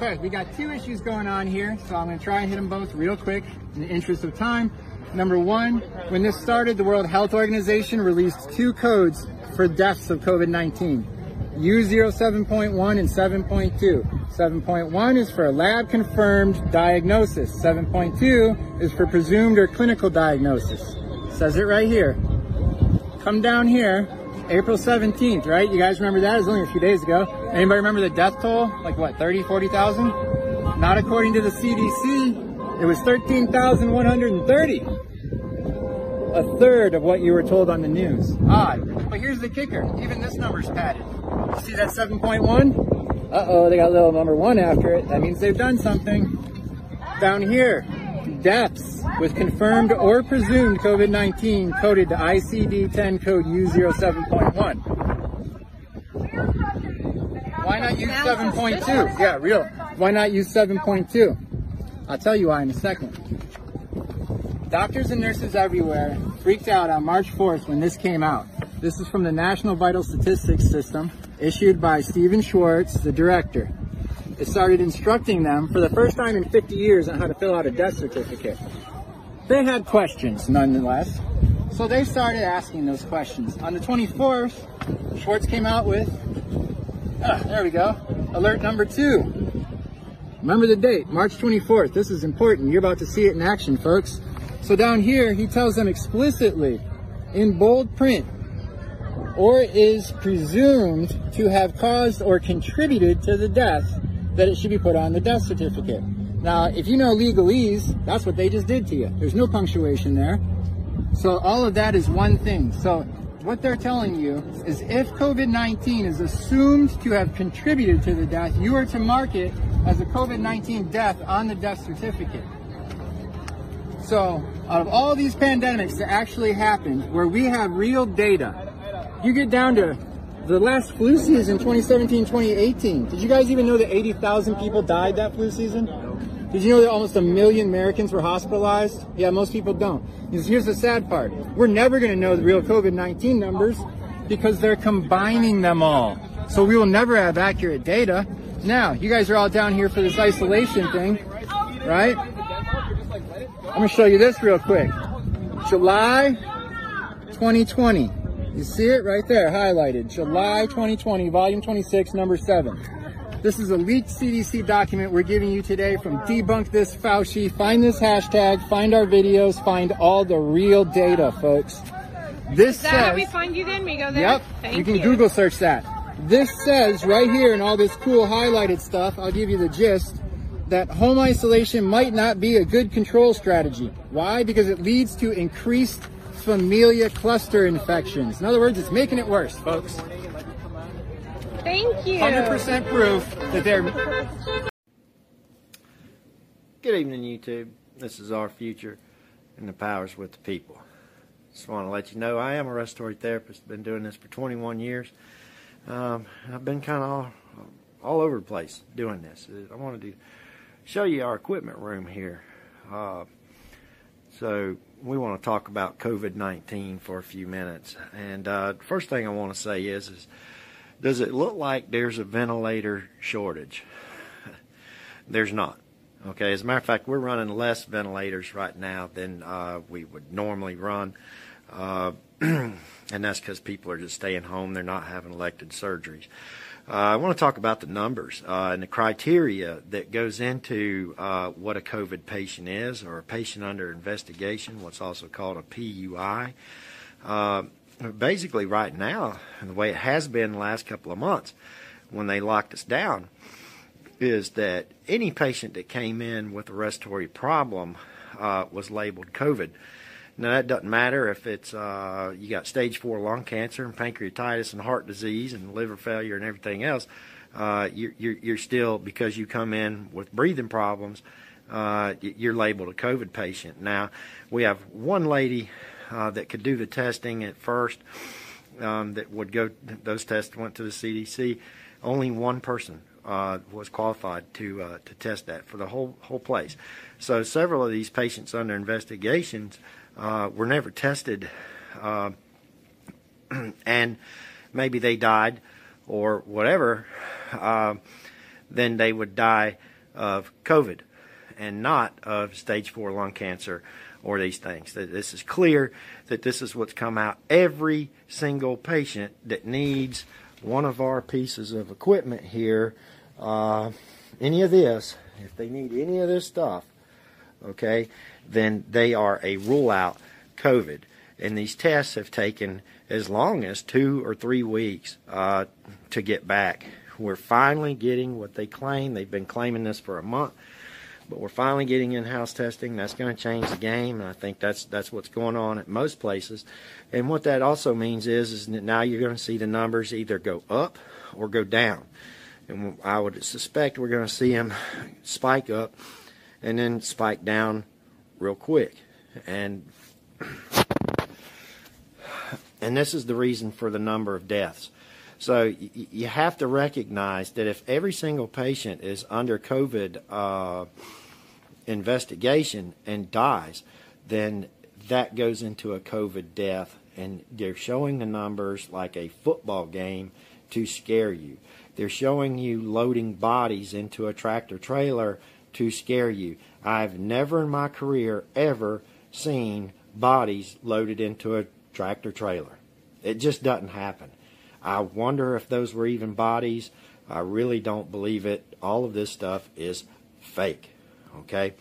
Okay, we got two issues going on here, so I'm going to try and hit them both real quick in the interest of time. Number one, when this started, the World Health Organization released two codes for deaths of COVID-19, U07.1 and 7.2. 7.1 is for a lab-confirmed diagnosis. 7.2 is for presumed or clinical diagnosis. It says it right here. Come down here, April 17th, right? You guys remember that? It was only a few days ago. Anybody remember the death toll? Like what, 30, 40,000? Not according to the CDC. It was 13,130. A third of what you were told on the news. Odd. But here's the kicker. Even this number's padded. You see that 7.1? Uh-oh, they got a little number one after it. That means they've done something. Down here, deaths with confirmed or presumed COVID-19 coded to ICD-10 code U07.1. Why not use 7.2? Yeah, real. Why not use 7.2? I'll tell you why in a second. Doctors and nurses everywhere freaked out on March 4th when this came out. This is from the National Vital Statistics System, issued by Stephen Schwartz, the director. It started instructing them for the first time in 50 years on how to fill out a death certificate. They had questions, nonetheless, so they started asking those questions. On the 24th, Schwartz came out with, there we go, alert number 2. Remember the date, March 24th. This is important. You're about to see it in action, folks. So down here, he tells them explicitly in bold print, or is presumed to have caused or contributed to the death, that it should be put on the death certificate. Now, if you know legalese, that's what they just did to you. There's no punctuation there. So all of that is one thing. So what they're telling you is if COVID-19 is assumed to have contributed to the death, you are to mark it as a COVID-19 death on the death certificate. So out of all these pandemics that actually happened, where we have real data, you get down to the last flu season, 2017, 2018. Did you guys even know that 80,000 people died that flu season? Did you know that almost a million Americans were hospitalized? Yeah, most people don't. Here's the sad part. We're never going to know the real COVID-19 numbers because they're combining them all. So we will never have accurate data. Now, you guys are all down here for this isolation thing, right? I'm going to show you this real quick. July 2020. You see it right there, highlighted. July 2020, volume 26, number 7. This is a leaked CDC document we're giving you today from Debunk This Fauci. Find this hashtag, find our videos, find all the real data, folks. This is that says, how we find you then? We go there? Yep, you can Google search that. This says right here in all this cool highlighted stuff, I'll give you the gist, that home isolation might not be a good control strategy. Why? Because it leads to increased familial cluster infections. In other words, it's making it worse, folks. Thank you. 100% proof that they're... Good evening, YouTube. This is Our Future and the Powers with the People. Just want to let you know I am a respiratory therapist. Been doing this for 21 years. I've been kind of all over the place doing this. I wanted to show you our equipment room here. So we want to talk about COVID-19 for a few minutes, and the first thing I want to say is does it look like there's a ventilator shortage? There's not. Okay, as a matter of fact, we're running less ventilators right now than we would normally run, and that's because people are just staying home. They're not having elective surgeries. I want to talk about the numbers and the criteria that goes into what a COVID patient is, or a patient under investigation, what's also called a PUI. Basically right now, and the way it has been the last couple of months when they locked us down, is that any patient that came in with a respiratory problem was labeled COVID. Now, that doesn't matter if it's you got stage 4 lung cancer and pancreatitis and heart disease and liver failure and everything else. You're still, because you come in with breathing problems, you're labeled a COVID patient. Now, we have one lady that could do the testing at first. That would go. Those tests went to the CDC. Only one person was qualified to test that for the whole place. So several of these patients under investigations were never tested, and maybe they died or whatever. then they would die of COVID and not of stage 4 lung cancer or these things. This is clear that this is what's come out. Every single patient that needs one of our pieces of equipment here, any of this, if they need any of this stuff, okay, then they are a rule out COVID. And these tests have taken as long as 2 or 3 weeks to get back. We're finally getting what they claim. They've been claiming this for a month, but we're finally getting in-house testing. That's going to change the game, and I think that's what's going on at most places. And what that also means is that now you're going to see the numbers either go up or go down. And I would suspect we're going to see them spike up and then spike down real quick. And this is the reason for the number of deaths. So you have to recognize that if every single patient is under COVID investigation and dies, then that goes into a COVID death, and they're showing the numbers like a football game to scare you. They're showing you loading bodies into a tractor trailer to scare you. I've never in my career ever seen bodies loaded into a tractor trailer. It just doesn't happen. I wonder if those were even bodies. I really don't believe it. All of this stuff is fake. Okay?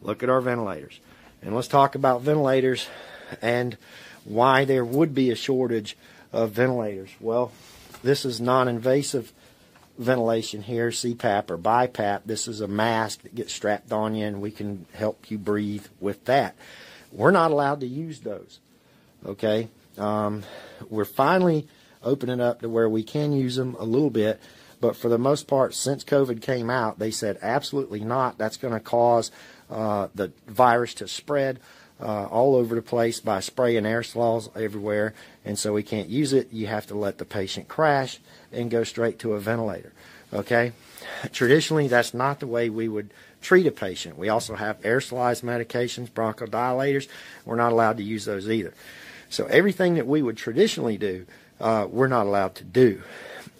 Look at our ventilators. And let's talk about ventilators and why there would be a shortage of ventilators. Well, this is non-invasive ventilation here, CPAP or BiPAP. This is a mask that gets strapped on you, and we can help you breathe with that. We're not allowed to use those. Okay? We're finally open it up to where we can use them a little bit, but for the most part, since COVID came out, they said absolutely not. That's going to cause the virus to spread all over the place by spraying aerosols everywhere, and so we can't use it. You have to let the patient crash and go straight to a ventilator. Okay? Traditionally, that's not the way we would treat a patient. We also have aerosolized medications, bronchodilators. We're not allowed to use those either. So everything that we would traditionally do, we're not allowed to do.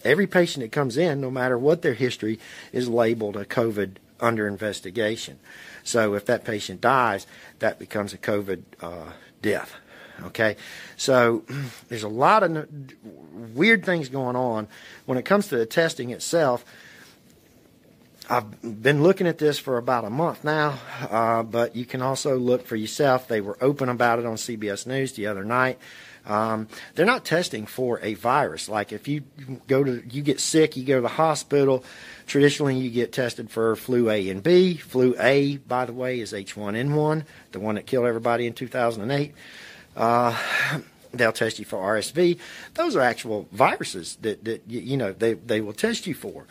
Every patient that comes in, no matter what their history, is labeled a COVID under investigation. So if that patient dies, that becomes a COVID death. Okay? So there's a lot of weird things going on. When it comes to the testing itself, I've been looking at this for about a month now, but you can also look for yourself. They were open about it on CBS News the other night. They're not testing for a virus. Like if you you get sick, you go to the hospital, traditionally you get tested for flu A and B. Flu A, by the way, is H1N1, the one that killed everybody in 2008. They'll test you for RSV. Those are actual viruses that you know, they will test you for.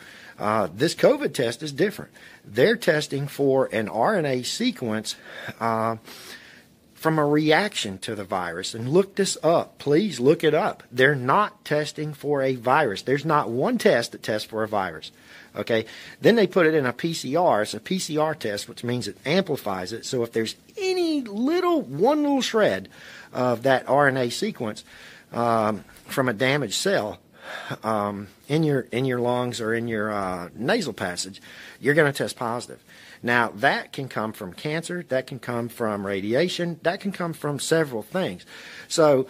This COVID test is different. They're testing for an RNA sequence from a reaction to the virus. And look this up. Please look it up. They're not testing for a virus. There's not one test that tests for a virus. Okay? Then they put it in a PCR. It's a PCR test, which means it amplifies it. So if there's any one little shred of that RNA sequence from a damaged cell in your lungs or in your nasal passage, you're going to test positive. Now, that can come from cancer, that can come from radiation, that can come from several things. So,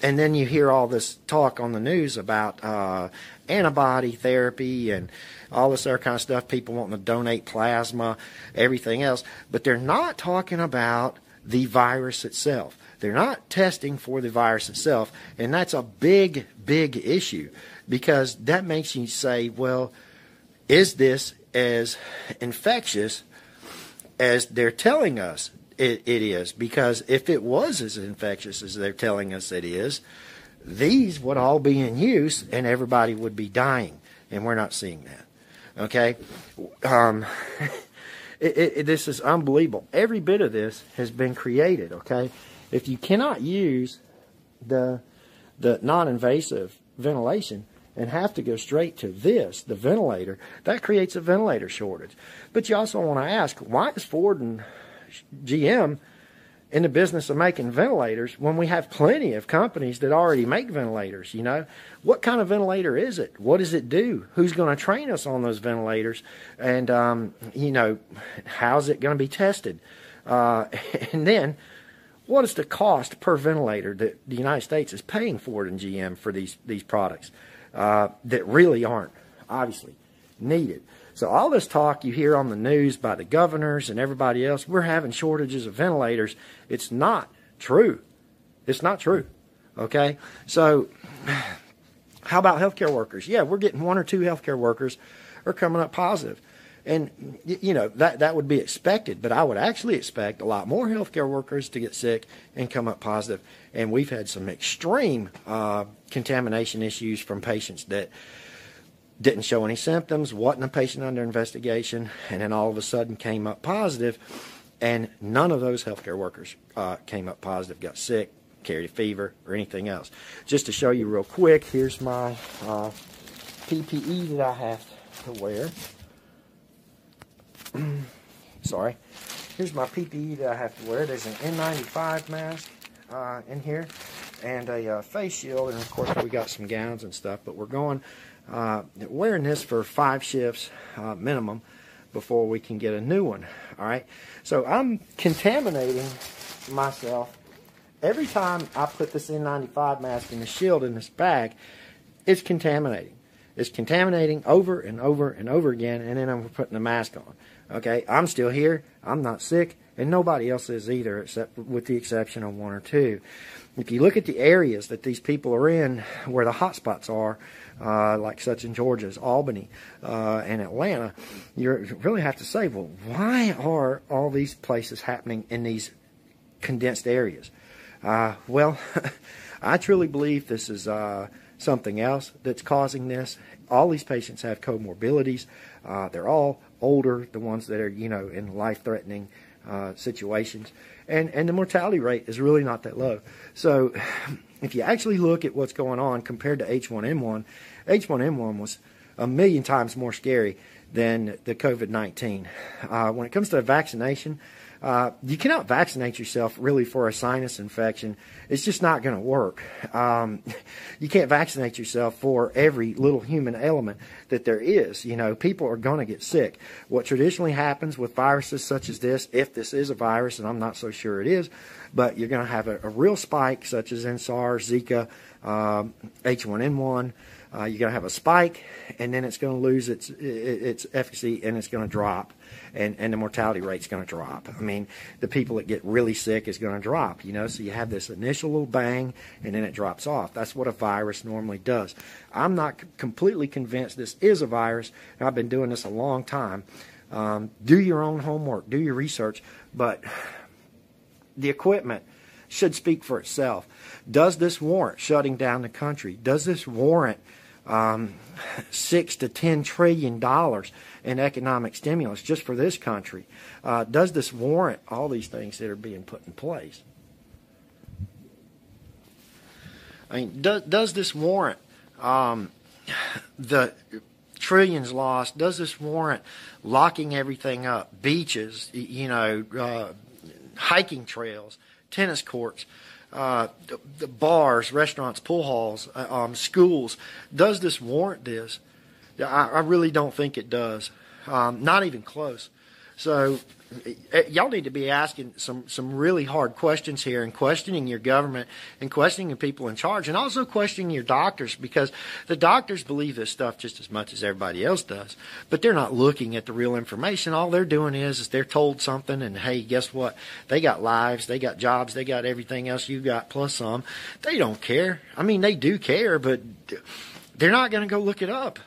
and then you hear all this talk on the news about antibody therapy and all this other kind of stuff, people wanting to donate plasma, everything else, but they're not talking about the virus itself. They're not testing for the virus itself, and that's a big, big issue, because that makes you say, well, is this as infectious as they're telling us it is? Because if it was as infectious as they're telling us it is, these would all be in use and everybody would be dying, and we're not seeing that. Okay? This is unbelievable. Every bit of this has been created. Okay? If you cannot use the non-invasive ventilation and have to go straight to this, the ventilator, that creates a ventilator shortage. But you also want to ask, why is Ford and GM in the business of making ventilators when we have plenty of companies that already make ventilators, you know? What kind of ventilator is it? What does it do? Who's going to train us on those ventilators? And, you know, how's it going to be tested? And then, what is the cost per ventilator that the United States is paying for it in GM for these products that really aren't, obviously, needed? So all this talk you hear on the news by the governors and everybody else, we're having shortages of ventilators. It's not true. It's not true. Okay? So how about healthcare workers? Yeah, we're getting one or two healthcare workers are coming up positive. And, you know, that would be expected, but I would actually expect a lot more healthcare workers to get sick and come up positive. And we've had some extreme contamination issues from patients that didn't show any symptoms, wasn't a patient under investigation, and then all of a sudden came up positive. And none of those healthcare workers came up positive, got sick, carried a fever, or anything else. Just to show you real quick, here's my PPE that I have to wear. Sorry, here's my PPE that I have to wear. There's an N95 mask in here and a face shield, and of course we got some gowns and stuff, but we're going wearing this for 5 shifts minimum before we can get a new one. All right, so I'm contaminating myself every time I put this N95 mask and the shield in this bag. It's contaminating. It's contaminating over and over and over again, and then I'm putting the mask on. Okay, I'm still here, I'm not sick, and nobody else is either, except with the exception of one or two. If you look at the areas that these people are in, where the hot spots are, like such in Georgia as Albany and Atlanta, you really have to say, well, why are all these places happening in these condensed areas? Well, I truly believe this is something else that's causing this. All these patients have comorbidities. They're all older, the ones that are, you know, in life-threatening situations. And the mortality rate is really not that low. So if you actually look at what's going on compared to H1N1, H1N1 was a million times more scary than the COVID-19. When it comes to vaccination, you cannot vaccinate yourself really for a sinus infection. It's just not going to work. You can't vaccinate yourself for every little human element that there is. You know, people are going to get sick. What traditionally happens with viruses such as this, if this is a virus, and I'm not so sure it is, but you're going to have a real spike such as in SARS, Zika, H1N1. You're going to have a spike, and then it's going to lose its efficacy, and it's going to drop, and the mortality rate's going to drop. I mean, the people that get really sick is going to drop, you know, so you have this initial little bang, and then it drops off. That's what a virus normally does. I'm not completely convinced this is a virus, and I've been doing this a long time. Do your own homework, do your research, but the equipment should speak for itself. Does this warrant shutting down the country? Does this warrant $6 to $10 trillion in economic stimulus just for this country? Does this warrant all these things that are being put in place? I mean, does this warrant the trillions lost? Does this warrant locking everything up? Beaches, you know, hiking trails, tennis courts, the bars, restaurants, pool halls, schools. Does this warrant this? I really don't think it does. Not even close. So y'all need to be asking some really hard questions here, and questioning your government, and questioning the people in charge, and also questioning your doctors, because the doctors believe this stuff just as much as everybody else does, but they're not looking at the real information. All they're doing is they're told something, and hey, guess what? They got lives, they got jobs, they got everything else you got plus some. They don't care. I mean, they do care, but they're not going to go look it up.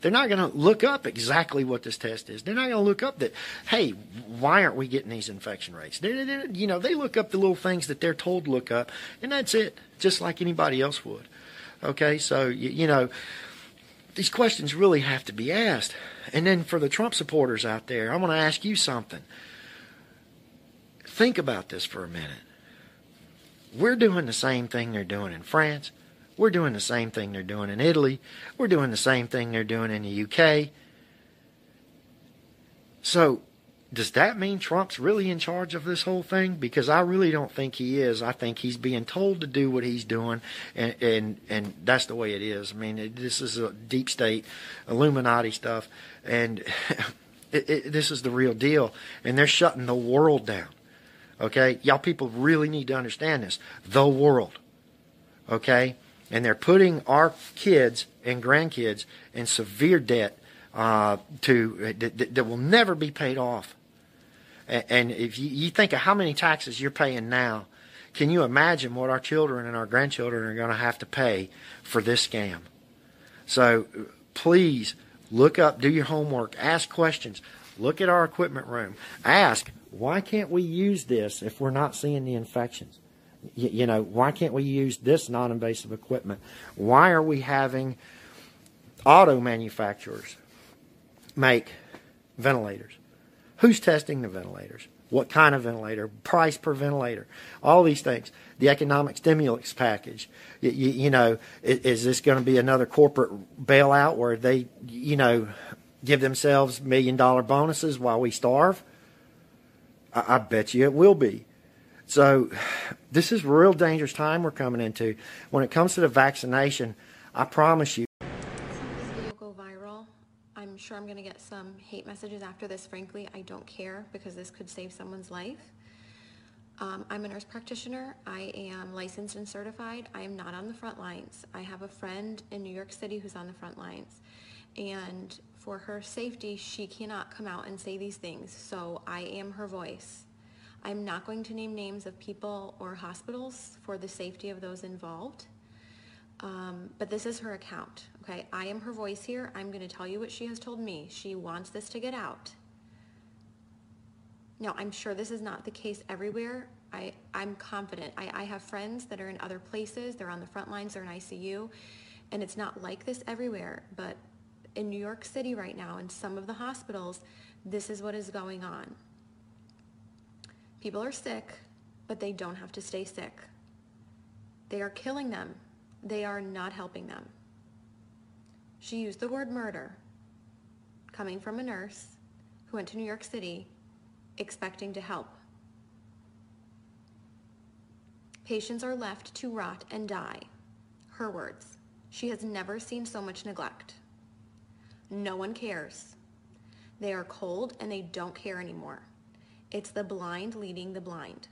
They're not going to look up exactly what this test is. They're not going to look up that, hey, why aren't we getting these infection rates? You know, they look up the little things that they're told to look up, and that's it, just like anybody else would. Okay, so, you know, these questions really have to be asked. And then for the Trump supporters out there, I'm going to ask you something. Think about this for a minute. We're doing the same thing they're doing in France. We're doing the same thing they're doing in Italy. We're doing the same thing they're doing in the UK. So does that mean Trump's really in charge of this whole thing? Because I really don't think he is. I think he's being told to do what he's doing, and that's the way it is. I mean, this is a deep state, Illuminati stuff, and this is the real deal. And they're shutting the world down, okay? Y'all people really need to understand this. The world, okay? And they're putting our kids and grandkids in severe debt that will never be paid off. And if you think of how many taxes you're paying now, can you imagine what our children and our grandchildren are going to have to pay for this scam? So please look up, do your homework, ask questions, look at our equipment room, ask, why can't we use this if we're not seeing the infections? You know, why can't we use this non-invasive equipment? Why are we having auto manufacturers make ventilators? Who's testing the ventilators? What kind of ventilator? Price per ventilator? All these things. The economic stimulus package. You know, is this going to be another corporate bailout where they, you know, give themselves $1 million bonuses while we starve? I bet you it will be. So this is real dangerous time we're coming into. When it comes to the vaccination, I promise you. I'm sure I'm going to get some hate messages after this. Frankly, I don't care because this could save someone's life. I'm a nurse practitioner. I am licensed and certified. I am not on the front lines. I have a friend in New York City who's on the front lines. And for her safety, she cannot come out and say these things. So I am her voice. I'm not going to name names of people or hospitals for the safety of those involved. But this is her account, okay? I am her voice here. I'm going to tell you what she has told me. She wants this to get out. Now, I'm sure this is not the case everywhere. I'm confident. I have friends that are in other places. They're on the front lines. They're in ICU. And it's not like this everywhere. But in New York City right now, in some of the hospitals, this is what is going on. People are sick, but they don't have to stay sick. They are killing them. They are not helping them. She used the word murder, coming from a nurse who went to New York City expecting to help. Patients are left to rot and die. Her words. She has never seen so much neglect. No one cares. They are cold and they don't care anymore. It's the blind leading the blind.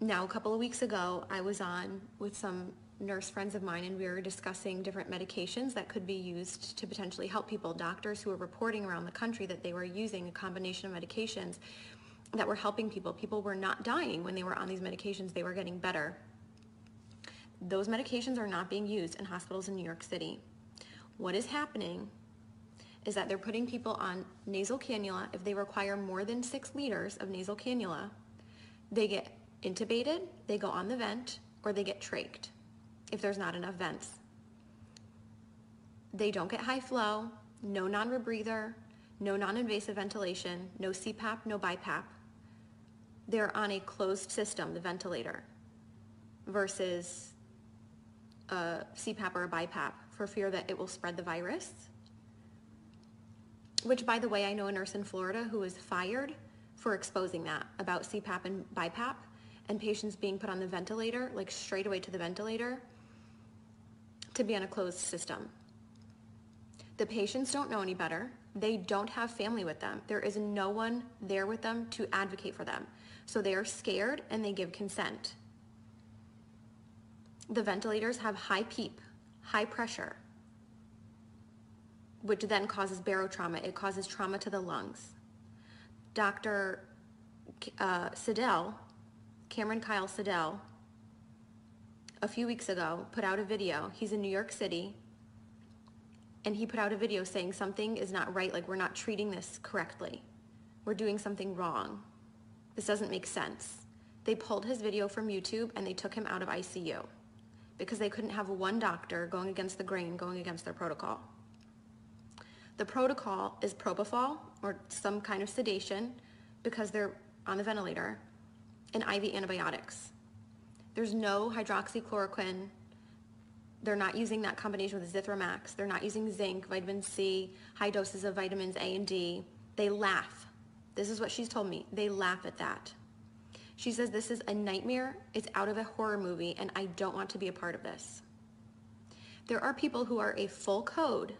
Now, a couple of weeks ago, I was on with some nurse friends of mine, and we were discussing different medications that could be used to potentially help people. Doctors who were reporting around the country that they were using a combination of medications that were helping people. People were not dying when they were on these medications. They were getting better. Those medications are not being used in hospitals in New York City. What is happening is that they're putting people on nasal cannula. If they require more than 6 liters of nasal cannula, they get intubated, they go on the vent, or they get trached if there's not enough vents. They don't get high flow, no non-rebreather, no non-invasive ventilation, no CPAP, no BiPAP. They're on a closed system, the ventilator, versus a CPAP or a BiPAP for fear that it will spread the virus, which, by the way, I know a nurse in Florida who was fired for exposing that about CPAP and BiPAP. And patients being put on the ventilator, like straight away to the ventilator, to be on a closed system. The patients don't know any better. They don't have family with them. There is no one there with them to advocate for them. So they are scared and they give consent. The ventilators have high PEEP, high pressure, which then causes barotrauma. It causes trauma to the lungs. Dr. Sidell, Cameron Kyle Sidell, a few weeks ago, put out a video. He's in New York City, and he put out a video saying something is not right, like we're not treating this correctly. We're doing something wrong. This doesn't make sense. They pulled his video from YouTube, and they took him out of ICU because they couldn't have one doctor going against the grain, going against their protocol. The protocol is propofol or some kind of sedation because they're on the ventilator, and IV antibiotics. There's no hydroxychloroquine. They're not using that combination with Zithromax. They're not using zinc, vitamin C, high doses of vitamins A and D. They laugh. This is what she's told me. They laugh at that. She says, this is a nightmare. It's out of a horror movie, and I don't want to be a part of this. There are people who are a full code,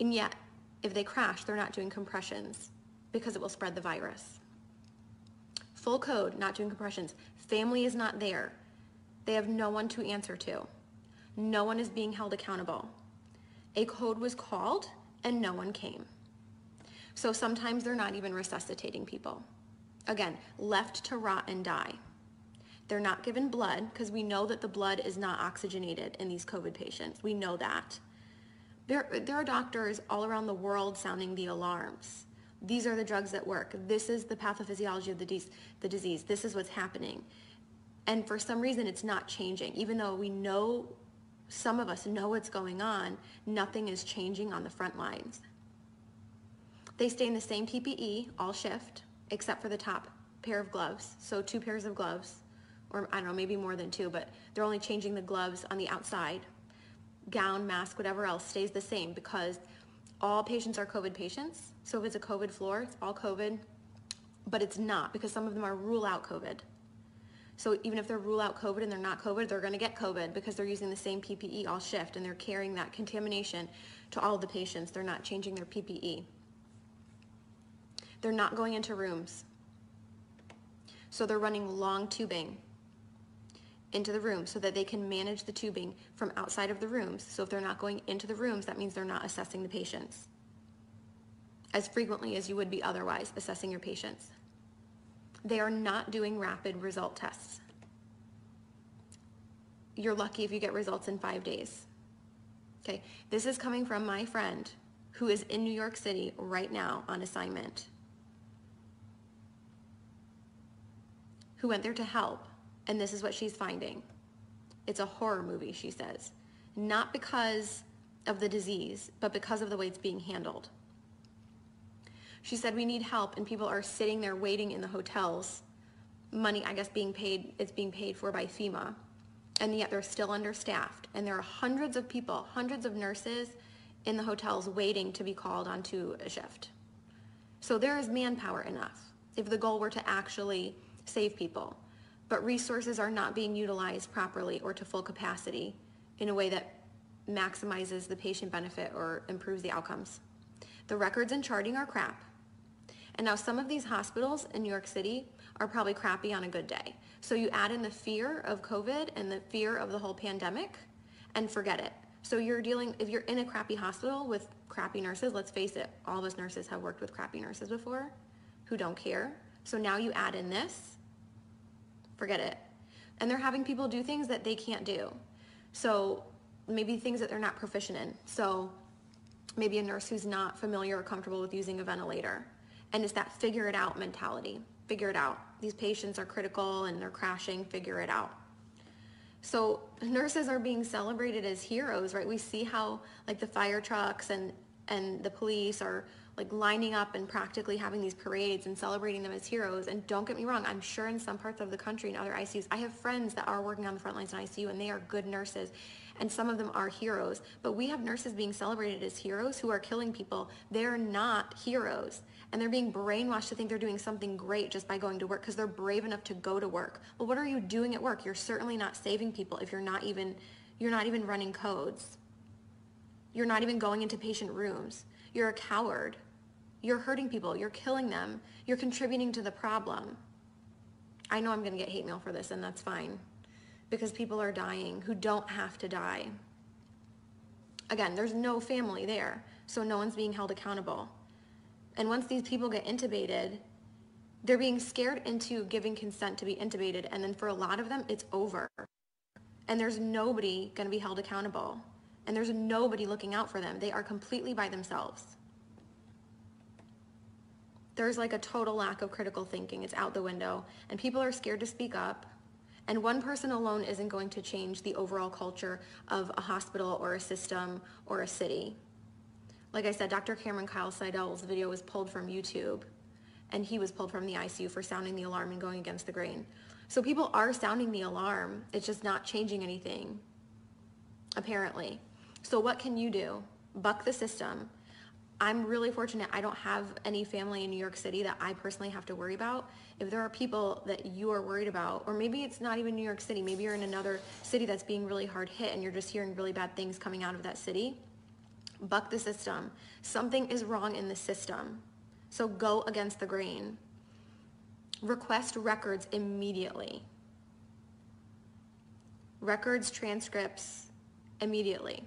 and yet if they crash, they're not doing compressions because it will spread the virus. Full code, not doing compressions. Family is not there. They have no one to answer to. No one is being held accountable. A code was called and no one came. So sometimes they're not even resuscitating people. Again, left to rot and die. They're not given blood because we know that the blood is not oxygenated in these COVID patients. We know that. There are doctors all around the world sounding the alarms. These are the drugs that work. This is the pathophysiology of the disease. This is what's happening. And for some reason, it's not changing. Even though we know, some of us know what's going on, nothing is changing on the front lines. They stay in the same PPE all shift, except for the top pair of gloves. So 2 pairs of gloves, or I don't know, maybe more than 2, but they're only changing the gloves on the outside. Gown, mask, whatever else stays the same because all patients are COVID patients. So if it's a COVID floor, it's all COVID, but it's not because some of them are rule out COVID. So even if they're rule out COVID and they're not COVID, they're gonna get COVID because they're using the same PPE all shift and they're carrying that contamination to all the patients. They're not changing their PPE. They're not going into rooms. So they're running long tubing into the room so that they can manage the tubing from outside of the rooms. So if they're not going into the rooms, that means they're not assessing the patients as frequently as you would be otherwise assessing your patients. They are not doing rapid result tests. You're lucky if you get results in 5 days. Okay, this is coming from my friend who is in New York City right now on assignment, who went there to help, and this is what she's finding. It's a horror movie, she says, not because of the disease, but because of the way it's being handled. She said, we need help, and people are sitting there waiting in the hotels, money, I guess, being paid, it's being paid for by FEMA, and yet they're still understaffed, and there are hundreds of people, hundreds of nurses in the hotels waiting to be called onto a shift. So there is manpower enough if the goal were to actually save people, but resources are not being utilized properly or to full capacity in a way that maximizes the patient benefit or improves the outcomes. The records and charting are crap. And now some of these hospitals in New York City are probably crappy on a good day. So you add in the fear of COVID and the fear of the whole pandemic and forget it. So you're dealing, if you're in a crappy hospital with crappy nurses, let's face it, all of us nurses have worked with crappy nurses before who don't care. So now you add in this, forget it. And they're having people do things that they can't do. So maybe things that they're not proficient in. So maybe a nurse who's not familiar or comfortable with using a ventilator. And it's that figure it out mentality, figure it out. These patients are critical and they're crashing, figure it out. So nurses are being celebrated as heroes, right? We see how like the fire trucks and the police are like lining up and practically having these parades and celebrating them as heroes. And don't get me wrong, I'm sure in some parts of the country and other ICUs, I have friends that are working on the front lines in ICU and they are good nurses. And some of them are heroes, but we have nurses being celebrated as heroes who are killing people. They're not heroes. And they're being brainwashed to think they're doing something great just by going to work because they're brave enough to go to work. Well, what are you doing at work? You're certainly not saving people if you're not even running codes. You're not even going into patient rooms. You're a coward. You're hurting people, you're killing them, you're contributing to the problem. I know I'm gonna get hate mail for this and that's fine because people are dying who don't have to die. Again, there's no family there, so no one's being held accountable. And once these people get intubated, they're being scared into giving consent to be intubated, and then for a lot of them, it's over. And there's nobody gonna be held accountable, and there's nobody looking out for them. They are completely by themselves. There's like a total lack of critical thinking. It's out the window and people are scared to speak up, and one person alone isn't going to change the overall culture of a hospital or a system or a city. Like I said, Dr. Cameron Kyle Sidell's video was pulled from YouTube and he was pulled from the ICU for sounding the alarm and going against the grain. So people are sounding the alarm. It's just not changing anything, apparently. So what can you do? Buck the system. I'm really fortunate I don't have any family in New York City that I personally have to worry about. If there are people that you are worried about, or maybe it's not even New York City, maybe you're in another city that's being really hard hit and you're just hearing really bad things coming out of that city, buck the system. Something is wrong in the system. So go against the grain. Request records immediately. Records, transcripts, immediately.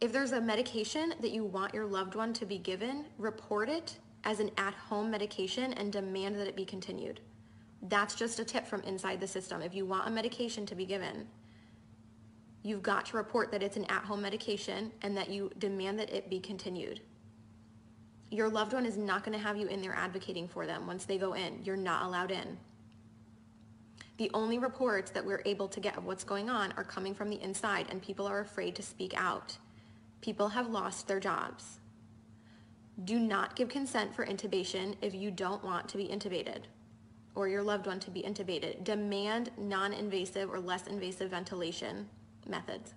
If there's a medication that you want your loved one to be given, report it as an at-home medication and demand that it be continued. That's just a tip from inside the system. If you want a medication to be given, you've got to report that it's an at-home medication and that you demand that it be continued. Your loved one is not going to have you in there advocating for them once they go in. You're not allowed in. The only reports that we're able to get of what's going on are coming from the inside, and people are afraid to speak out. People have lost their jobs. Do not give consent for intubation if you don't want to be intubated or your loved one to be intubated. Demand non-invasive or less invasive ventilation methods.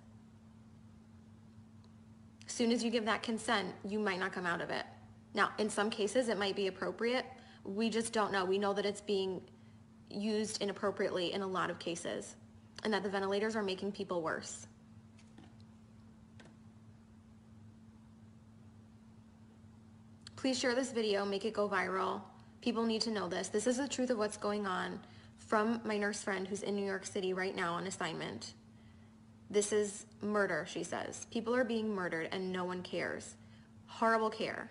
As soon as you give that consent, you might not come out of it. Now, in some cases, it might be appropriate. We just don't know. We know that it's being used inappropriately in a lot of cases, and that the ventilators are making people worse. Please share this video, make it go viral. People need to know this. This is the truth of what's going on from my nurse friend who's in New York City right now on assignment. This is murder, she says. People are being murdered and no one cares. Horrible care.